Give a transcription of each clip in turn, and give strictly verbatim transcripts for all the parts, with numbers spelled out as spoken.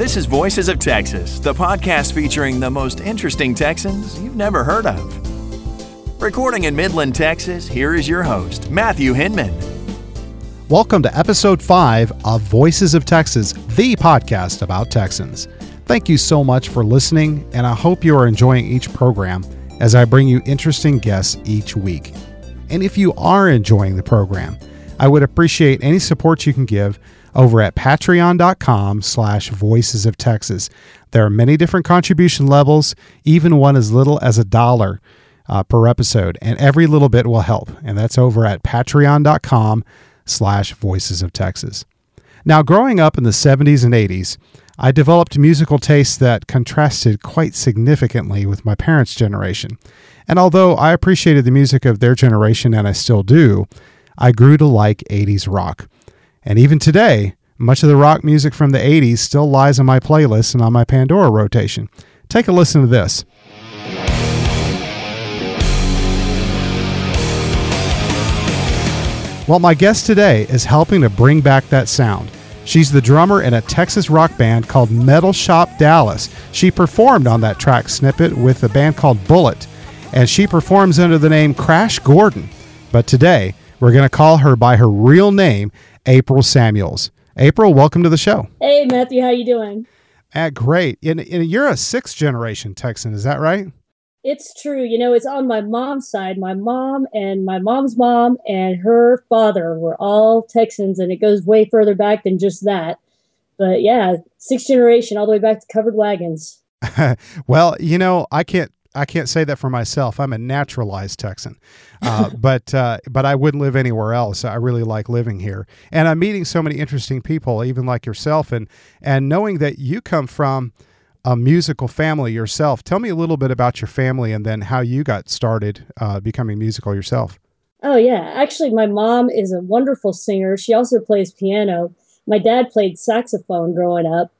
This is Voices of Texas, the podcast featuring the most interesting Texans you've never heard of. Recording in Midland, Texas, here is your host, Matthew Hinman. Welcome to Episode five of Voices of Texas, the podcast about Texans. Thank you so much for listening, and I hope you are enjoying each program as I bring you interesting guests each week. And if you are enjoying the program, I would appreciate any support you can give over at patreon.com slash voices of Texas. There are many different contribution levels, even one as little as a dollar uh, per episode, and every little bit will help. And that's over at patreon.com slash voices of Texas. Now, growing up in the seventies and eighties, I developed musical tastes that contrasted quite significantly with my parents' generation. And although I appreciated the music of their generation, and I still do, I grew to like eighties rock. And even today, much of the rock music from the eighties still lies on my playlist and on my Pandora rotation. Take a listen to this. Well, my guest today is helping to bring back that sound. She's the drummer in a Texas rock band called Metal Shop Dallas. She performed on that track snippet with a band called Bullet, and she performs under the name Crash Gordon. But today, we're going to call her by her real name, April Samuels. April, welcome to the show. Hey, Matthew. How you doing? Uh, great. And, and you're a sixth-generation Texan. Is that right? It's true. You know, it's on my mom's side. My mom and my mom's mom and her father were all Texans, and it goes way further back than just that. But, yeah, sixth generation, all the way back to covered wagons. Well, you know, I can't. I can't say that for myself. I'm a naturalized Texan, uh, but uh, but I wouldn't live anywhere else. I really like living here, and I'm meeting so many interesting people, even like yourself, and and knowing that you come from a musical family yourself. Tell me a little bit about your family, and then how you got started uh, becoming musical yourself. Oh yeah, actually, my mom is a wonderful singer. She also plays piano. My dad played saxophone growing up.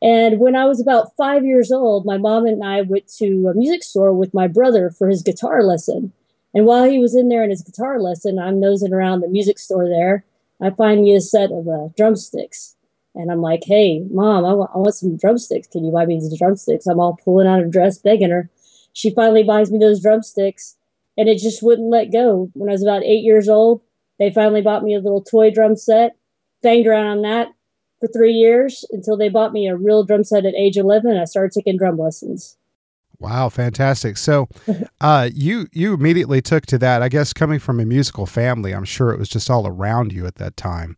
And when I was about five years old, my mom and I went to a music store with my brother for his guitar lesson. And while he was in there in his guitar lesson, I'm nosing around the music store there. I find me a set of uh, drumsticks. And I'm like, hey, Mom, I, w- I want some drumsticks. Can you buy me these drumsticks? I'm all pulling out her dress, begging her. She finally buys me those drumsticks. And it just wouldn't let go. When I was about eight years old, they finally bought me a little toy drum set. Banged around on that for three years until they bought me a real drum set at age eleven. I started taking drum lessons. Wow. Fantastic. So, uh, you, you immediately took to that, I guess, coming from a musical family. I'm sure it was just all around you at that time.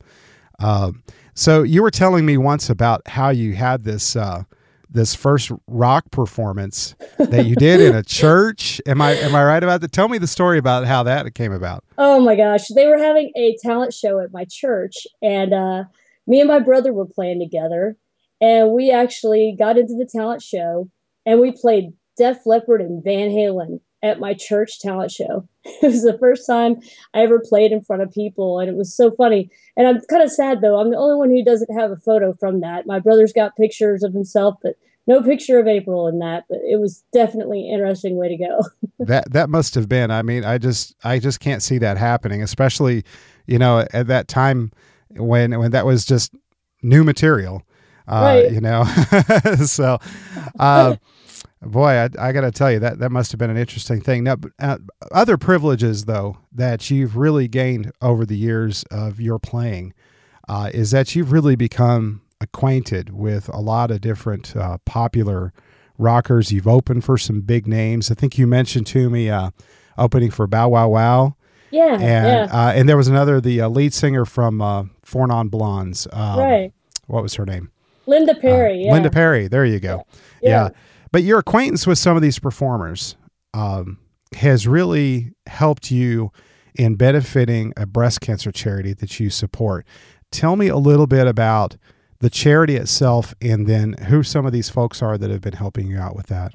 Um, uh, so you were telling me once about how you had this, uh, this first rock performance that you did in a church. Am I, am I right about that? Tell me the story about how that came about. Oh my gosh. They were having a talent show at my church, and, uh, me and my brother were playing together, and we actually got into the talent show, and we played Def Leppard and Van Halen at my church talent show. It was the first time I ever played in front of people, and it was so funny. And I'm kind of sad, though. I'm the only one who doesn't have a photo from that. My brother's got pictures of himself, but no picture of April in that, but it was definitely an interesting way to go. That that must have been. I mean, I just I just can't see that happening, especially, you know, at that time, when when that was just new material, uh, right. You know. So, uh, boy, I, I got to tell you, that, that must have been an interesting thing. Now, uh, other privileges, though, that you've really gained over the years of your playing uh, is that you've really become acquainted with a lot of different uh, popular rockers. You've opened for some big names. I think you mentioned to me uh, opening for Bow Wow Wow. Yeah, and yeah. Uh, and there was another, the uh, lead singer from uh, Four Non Blondes. Um, right. What was her name? Linda Perry. Uh, yeah. Linda Perry. There you go. Yeah. yeah. yeah. But your acquaintance with some of these performers um, has really helped you in benefiting a breast cancer charity that you support. Tell me a little bit about the charity itself, and then who some of these folks are that have been helping you out with that.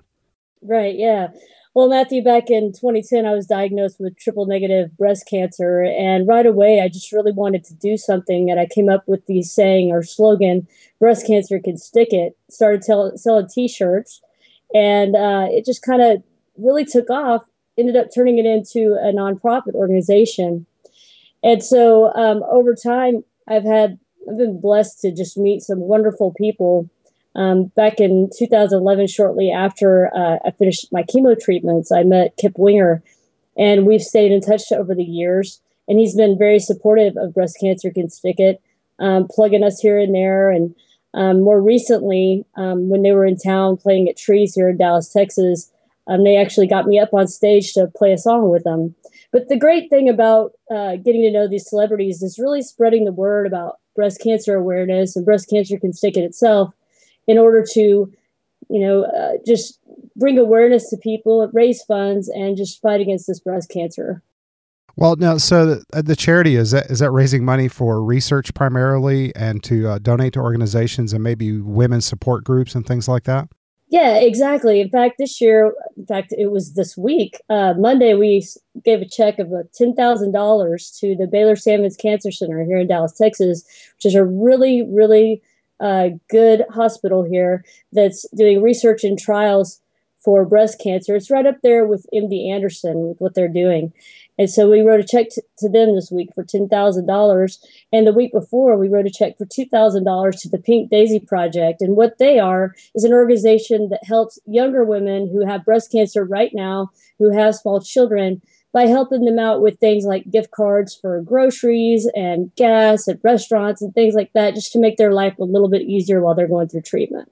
Right. Yeah. Well, Matthew, back in twenty ten, I was diagnosed with triple negative breast cancer. And right away, I just really wanted to do something. And I came up with the saying or slogan, breast cancer can stick it, started tell- selling T-shirts. And uh, it just kind of really took off, ended up turning it into a nonprofit organization. And so um, over time, I've had I've been blessed to just meet some wonderful people. Um, back in two thousand eleven, shortly after uh, I finished my chemo treatments, I met Kip Winger, and we've stayed in touch over the years. And he's been very supportive of Breast Cancer Can Stick It, um, plugging us here and there. And um, more recently, um, when they were in town playing at Trees here in Dallas, Texas, um, they actually got me up on stage to play a song with them. But the great thing about uh, getting to know these celebrities is really spreading the word about breast cancer awareness and Breast Cancer Can Stick It itself, in order to, you know, uh, just bring awareness to people, raise funds, and just fight against this breast cancer. Well, no, so the, the charity, is that, is that raising money for research primarily, and to uh, donate to organizations and maybe women's support groups and things like that? Yeah, exactly. In fact, this year, in fact, it was this week, uh, Monday, we gave a check of ten thousand dollars to the Baylor Sammons Cancer Center here in Dallas, Texas, which is a really, really uh, good hospital here that's doing research and trials for breast cancer. It's right up there with M D Anderson with what they're doing. And so we wrote a check t- to them this week for ten thousand dollars. And the week before, we wrote a check for two thousand dollars to the Pink Daisy Project. And what they are is an organization that helps younger women who have breast cancer right now, who have small children, by helping them out with things like gift cards for groceries and gas at restaurants and things like that, just to make their life a little bit easier while they're going through treatment.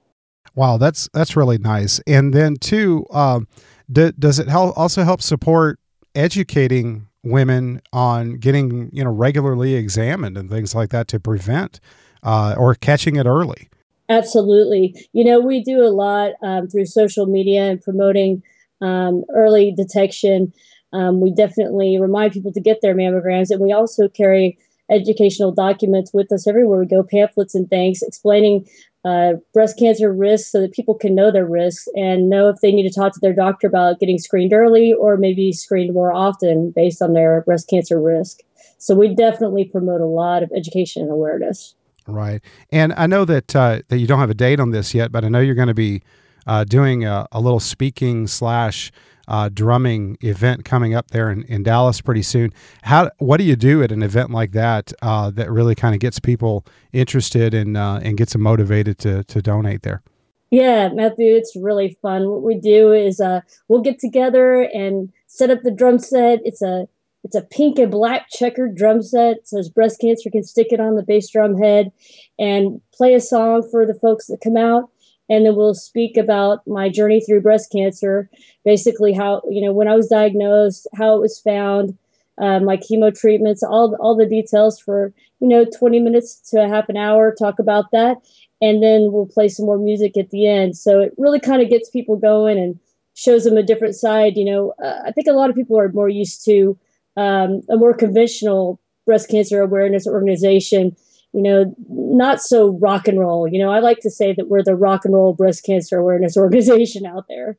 Wow, that's that's really nice. And then, too, um, do, does it help, also help support educating women on getting, you know, regularly examined and things like that to prevent uh, or catching it early? Absolutely. You know, we do a lot um, through social media and promoting um, early detection. Um, we definitely remind people to get their mammograms, and we also carry educational documents with us everywhere we go, pamphlets and things explaining Uh, breast cancer risks, so that people can know their risks and know if they need to talk to their doctor about getting screened early or maybe screened more often based on their breast cancer risk. So we definitely promote a lot of education and awareness. Right. And I know that uh, that you don't have a date on this yet, but I know you're going to be uh, doing a, a little speaking slash uh, drumming event coming up there in, in Dallas pretty soon. How, what do you do at an event like that, uh, that really kind of gets people interested and, uh, and gets them motivated to, to donate there? Yeah, Matthew, it's really fun. What we do is, uh, we'll get together and set up the drum set. It's a, it's a pink and black checkered drum set. It says Breast Cancer Can Stick It on the bass drum head, and play a song for the folks that come out. And then we'll speak about my journey through breast cancer, basically how, you know, when I was diagnosed, how it was found, uh, my chemo treatments, all, all the details for, you know, twenty minutes to a half an hour, talk about that. And then we'll play some more music at the end. So it really kind of gets people going and shows them a different side. You know, uh, I think a lot of people are more used to um, a more conventional breast cancer awareness organization, you know, not so rock and roll. You know, I like to say that we're the rock and roll breast cancer awareness organization out there.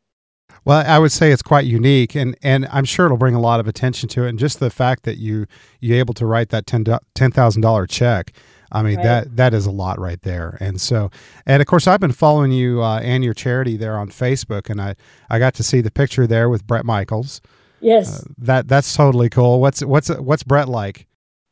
Well, I would say it's quite unique, and, and I'm sure it'll bring a lot of attention to it. And just the fact that you, you're able to write that ten thousand dollars check, I mean, right. that that is a lot right there. And so, and of course, I've been following you uh, and your charity there on Facebook, and I, I got to see the picture there with Brett Michaels. Yes. Uh, that that's totally cool. What's what's what's Brett like?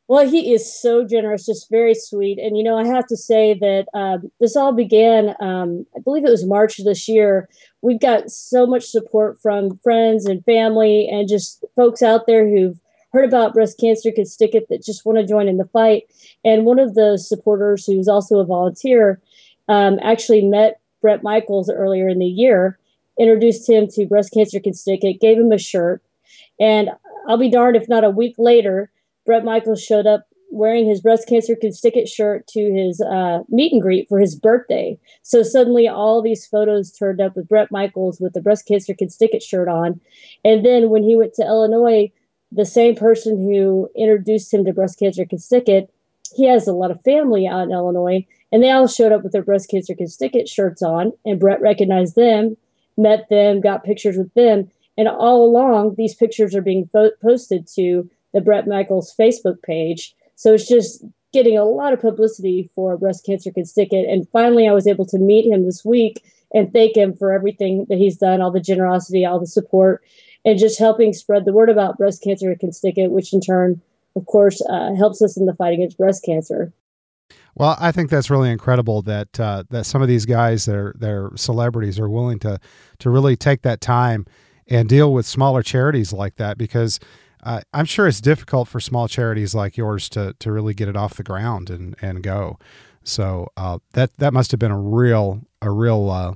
Well, he is so generous, just very sweet. And, you know, I have to say that um, this all began, um, I believe it was March of this year. We've got so much support from friends and family and just folks out there who've heard about Breast Cancer Can Stick It that just want to join in the fight. And one of those supporters, who's also a volunteer, um, actually met Brett Michaels earlier in the year, introduced him to Breast Cancer Can Stick It, gave him a shirt. And I'll be darned if not a week later, Brett Michaels showed up wearing his Breast Cancer Can Stick It shirt to his uh, meet and greet for his birthday. So suddenly all these photos turned up with Brett Michaels with the Breast Cancer Can Stick It shirt on. And then when he went to Illinois, the same person who introduced him to Breast Cancer Can Stick It, he has a lot of family out in Illinois, and they all showed up with their Breast Cancer Can Stick It shirts on. And Brett recognized them, met them, got pictures with them. And all along, these pictures are being fo- posted to the Brett Michaels Facebook page. So it's just getting a lot of publicity for Breast Cancer Can Stick It. And finally, I was able to meet him this week and thank him for everything that he's done, all the generosity, all the support, and just helping spread the word about Breast Cancer Can Stick It, which in turn, of course, uh, helps us in the fight against breast cancer. Well, I think that's really incredible that uh, that some of these guys, they're, they're celebrities, are willing to to really take that time and deal with smaller charities like that, because uh, I'm sure it's difficult for small charities like yours to to really get it off the ground and, and go. So uh, that that must have been a real a real uh,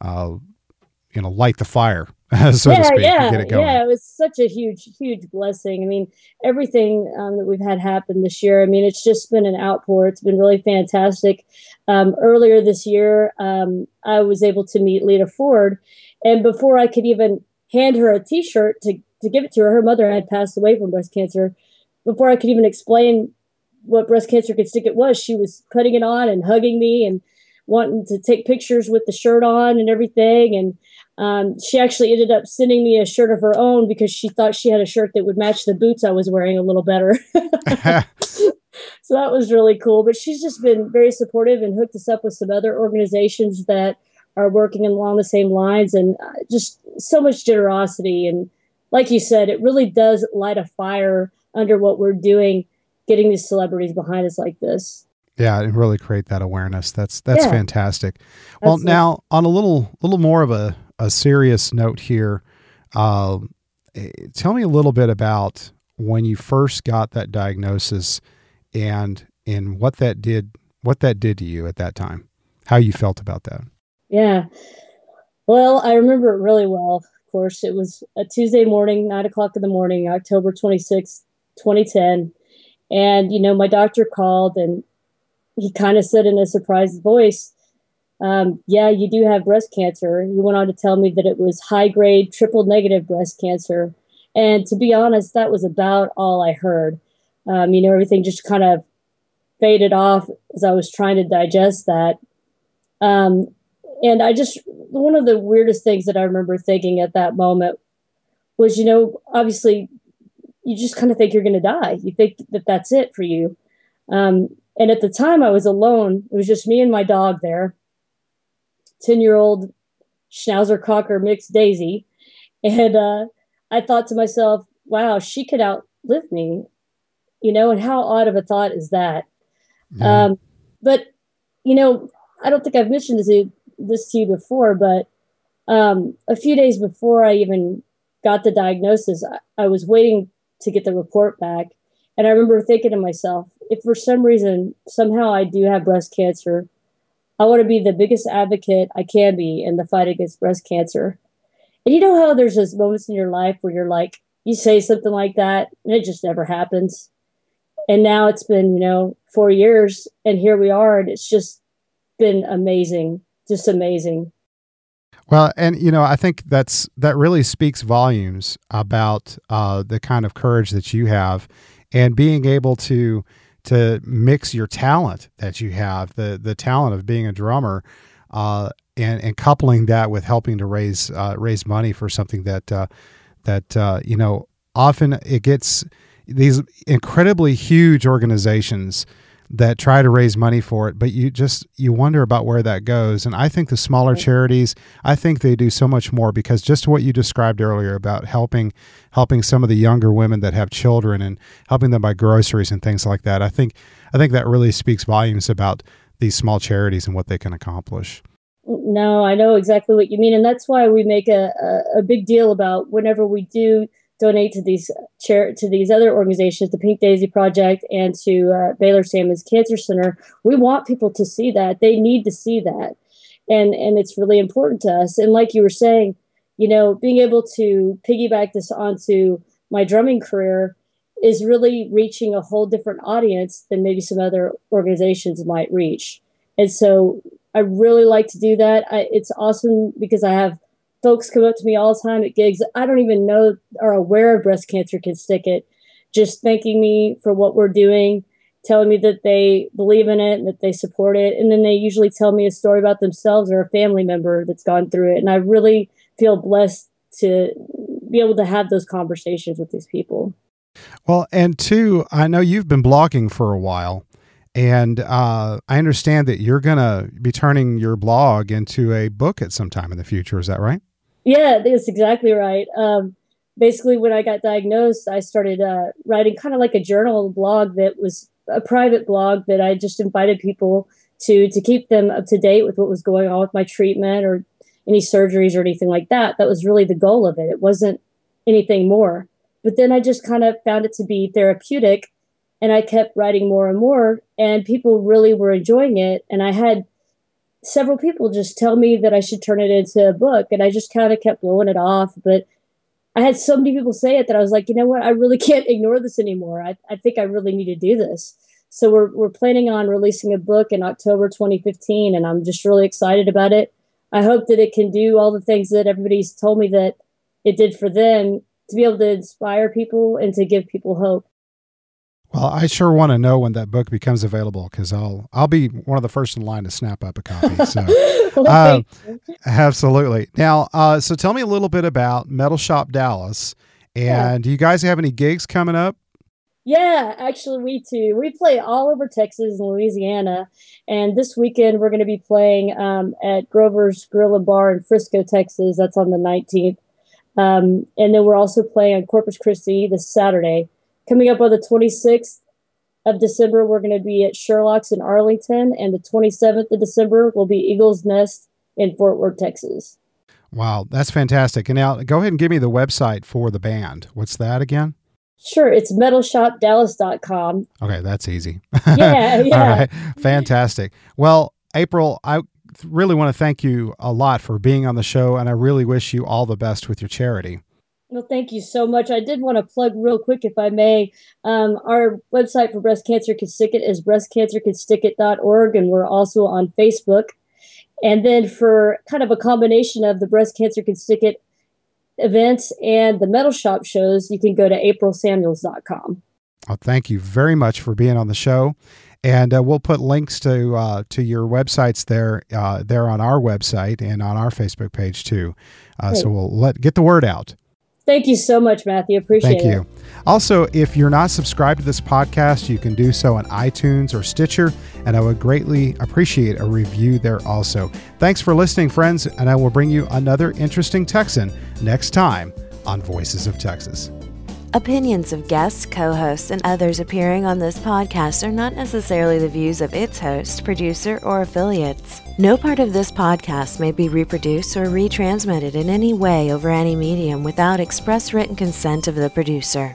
uh, you know light the fire. so yeah, to speak, yeah, get it going. Yeah, it was such a huge, huge blessing. I mean, everything um, that we've had happen this year, I mean, it's just been an outpour. It's been really fantastic. Um, earlier this year, um, I was able to meet Lita Ford. And before I could even hand her a T-shirt to, to give it to her, her mother had passed away from breast cancer. Before I could even explain what Breast Cancer Can Stick It was, she was putting it on and hugging me and wanting to take pictures with the shirt on and everything. And Um, she actually ended up sending me a shirt of her own because she thought she had a shirt that would match the boots I was wearing a little better. So that was really cool. But she's just been very supportive and hooked us up with some other organizations that are working along the same lines, and just so much generosity. And like you said, it really does light a fire under what we're doing, getting these celebrities behind us like this. Yeah, and really create that awareness. That's that's yeah. fantastic. Well, Absolutely. Now on a little little more of a a serious note here. Uh, tell me a little bit about when you first got that diagnosis and, and what that did, what that did to you at that time, how you felt about that. Yeah. Well, I remember it really well. Of course, it was a Tuesday morning, nine o'clock in the morning, October twenty-sixth, twenty ten. And, you know, my doctor called and he kind of said in a surprised voice, Um, yeah, you do have breast cancer. He went on to tell me that it was high-grade, triple-negative breast cancer. And to be honest, that was about all I heard. Um, you know, everything just kind of faded off as I was trying to digest that. Um, and I just, one of the weirdest things that I remember thinking at that moment was, you know, obviously, you just kind of think you're going to die. You think that that's it for you. Um, and at the time, I was alone. It was just me and my dog there. ten-year-old Schnauzer Cocker mixed Daisy. And uh, I thought to myself, wow, she could outlive me, you know, and how odd of a thought is that? Yeah. Um, but, you know, I don't think I've mentioned this, this to you before, but um, a few days before I even got the diagnosis, I, I was waiting to get the report back. And I remember thinking to myself, if for some reason, somehow I do have breast cancer, I want to be the biggest advocate I can be in the fight against breast cancer. And you know how there's those moments in your life where you're like, you say something like that and it just never happens. And now it's been, you know, four years and here we are. And it's just been amazing, just amazing. Well, and, you know, I think that's, that really speaks volumes about uh, the kind of courage that you have and being able to, to mix your talent that you have, the the talent of being a drummer, uh, and and coupling that with helping to raise uh, raise money for something that uh, that uh, you know, often it gets these incredibly huge organizations that try to raise money for it, but you just you wonder about where that goes. And I think the smaller right. charities, I think they do so much more, because just what you described earlier about helping helping some of the younger women that have children and helping them buy groceries and things like that, I think I think that really speaks volumes about these small charities and what they can accomplish. No, I know exactly what you mean, and that's why we make a a, a big deal about whenever we do donate to these chair to these other organizations, the Pink Daisy Project and to uh, Baylor Sammons Cancer Center. We want people to see that. They need to see that. And and it's really important to us. And like you were saying, you know, being able to piggyback this onto my drumming career is really reaching a whole different audience than maybe some other organizations might reach. And so I really like to do that. I, it's awesome because I have folks come up to me all the time at gigs I don't even know are aware of Breast Cancer Can Stick It, just thanking me for what we're doing, telling me that they believe in it and that they support it. And then they usually tell me a story about themselves or a family member that's gone through it. And I really feel blessed to be able to have those conversations with these people. Well, and two, I know you've been blogging for a while. And uh, I understand that you're going to be turning your blog into a book at some time in the future. Is that right? Yeah, that's exactly right. Um, basically, when I got diagnosed, I started uh, writing kind of like a journal blog that was a private blog that I just invited people to to keep them up to date with what was going on with my treatment or any surgeries or anything like that. That was really the goal of it. It wasn't anything more. But then I just kind of found it to be therapeutic, and I kept writing more and more, and people really were enjoying it. And I had several people just tell me that I should turn it into a book, and I just kind of kept blowing it off. But I had so many people say it that I was like, you know what? I really can't ignore this anymore. I, I think I really need to do this. So we're we're planning on releasing a book in October twenty fifteen, and I'm just really excited about it. I hope that it can do all the things that everybody's told me that it did for them, to be able to inspire people and to give people hope. Well, I sure want to know when that book becomes available, because I'll I'll be one of the first in line to snap up a copy. So, uh, absolutely. Now, uh, so tell me a little bit about Metal Shop Dallas, and yeah. do you guys have any gigs coming up? Yeah, actually, we too. We play all over Texas and Louisiana, and this weekend we're going to be playing um, at Grover's Gorilla Bar in Frisco, Texas. That's on the nineteenth. Um, and then we're also playing on Corpus Christi this Saturday. Coming up on the twenty-sixth of December, we're going to be at Sherlock's in Arlington, and the twenty-seventh of December will be Eagle's Nest in Fort Worth, Texas. Wow, that's fantastic. And now go ahead and give me the website for the band. What's that again? Sure, it's metal shop dallas dot com. Okay, that's easy. Yeah, yeah. All right, fantastic. Well, April, I really want to thank you a lot for being on the show, and I really wish you all the best with your charity. Well, thank you so much. I did want to plug real quick, if I may. Um, our website for Breast Cancer Can Stick It is breast cancer can stick it dot org, and we're also on Facebook. And then for kind of a combination of the Breast Cancer Can Stick It events and the Metal Shop shows, you can go to april samuels dot com. Well, thank you very much for being on the show. And uh, we'll put links to uh, to your websites there uh, there on our website and on our Facebook page too. Uh, so we'll let get the word out. Thank you so much, Matthew. Appreciate it. Thank you. Also, if you're not subscribed to this podcast, you can do so on iTunes or Stitcher, and I would greatly appreciate a review there also. Thanks for listening, friends, and I will bring you another interesting Texan next time on Voices of Texas. Opinions of guests, co-hosts, and others appearing on this podcast are not necessarily the views of its host, producer, or affiliates. No part of this podcast may be reproduced or retransmitted in any way over any medium without express written consent of the producer.